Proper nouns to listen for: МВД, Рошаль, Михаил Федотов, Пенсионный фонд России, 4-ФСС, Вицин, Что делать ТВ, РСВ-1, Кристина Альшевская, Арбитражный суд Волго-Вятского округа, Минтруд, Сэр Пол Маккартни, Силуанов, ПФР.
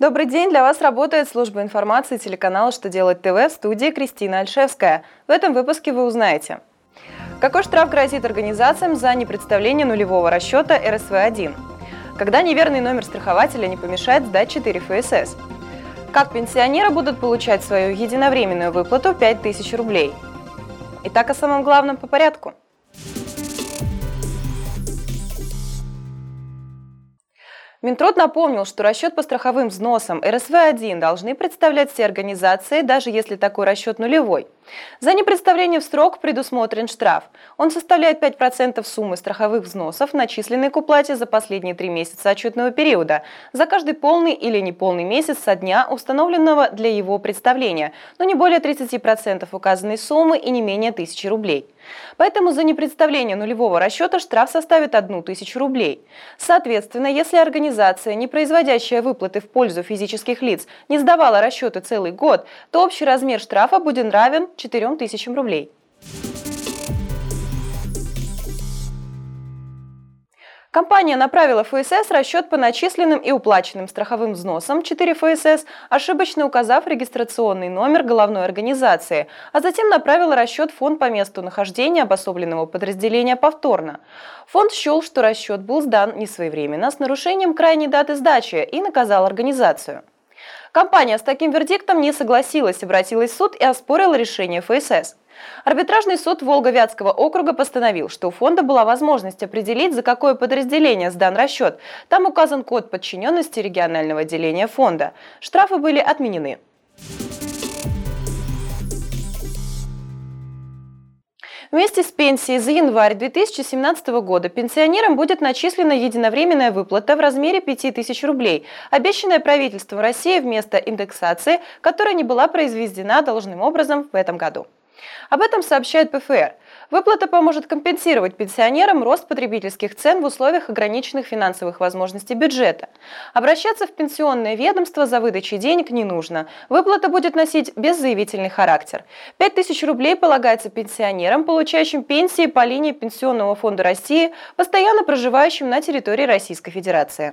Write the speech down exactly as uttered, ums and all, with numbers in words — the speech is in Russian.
Добрый день! Для вас работает служба информации телеканала «Что делать ТВ», в студии Кристина Альшевская. В этом выпуске вы узнаете: какой штраф грозит организациям за непредставление нулевого расчета эр эс вэ один? Когда неверный номер страхователя не помешает сдать четыре эф эс эс? Как пенсионеры будут получать свою единовременную выплату пять тысяч рублей? Итак, о самом главном по порядку. Минтруд напомнил, что расчет по страховым взносам эр эс вэ один должны представлять все организации, даже если такой расчет нулевой. За непредставление в срок предусмотрен штраф. Он составляет пять процентов суммы страховых взносов, начисленной к уплате за последние три месяца отчетного периода, за каждый полный или неполный месяц со дня, установленного для его представления, но не более тридцати процентов указанной суммы и не менее тысячи рублей. Поэтому за непредставление нулевого расчета штраф составит одну тысячу рублей. Соответственно, если организация, не производящая выплаты в пользу физических лиц, не сдавала расчеты целый год, то общий размер штрафа будет равен четырем тысячам рублей. Компания направила в эф эс эс расчет по начисленным и уплаченным страховым взносам четыре эф эс эс, ошибочно указав регистрационный номер головной организации, а затем направила расчет в фонд по месту нахождения обособленного подразделения повторно. Фонд счел, что расчет был сдан несвоевременно, с нарушением крайней даты сдачи, и наказал организацию. Компания с таким вердиктом не согласилась, обратилась в суд и оспорила решение эф эс эс. Арбитражный суд Волго-Вятского округа постановил, что у фонда была возможность определить, за какое подразделение сдан расчет. Там указан код подчиненности регионального отделения фонда. Штрафы были отменены. Вместе с пенсией за январь две тысячи семнадцатого года пенсионерам будет начислена единовременная выплата в размере пяти тысяч рублей, обещанная правительством России вместо индексации, которая не была произведена должным образом в этом году. Об этом сообщает пэ эф эр. Выплата поможет компенсировать пенсионерам рост потребительских цен в условиях ограниченных финансовых возможностей бюджета. Обращаться в пенсионное ведомство за выдачей денег не нужно. Выплата будет носить беззаявительный характер. пять тысяч рублей полагается пенсионерам, получающим пенсии по линии Пенсионного фонда России, постоянно проживающим на территории Российской Федерации.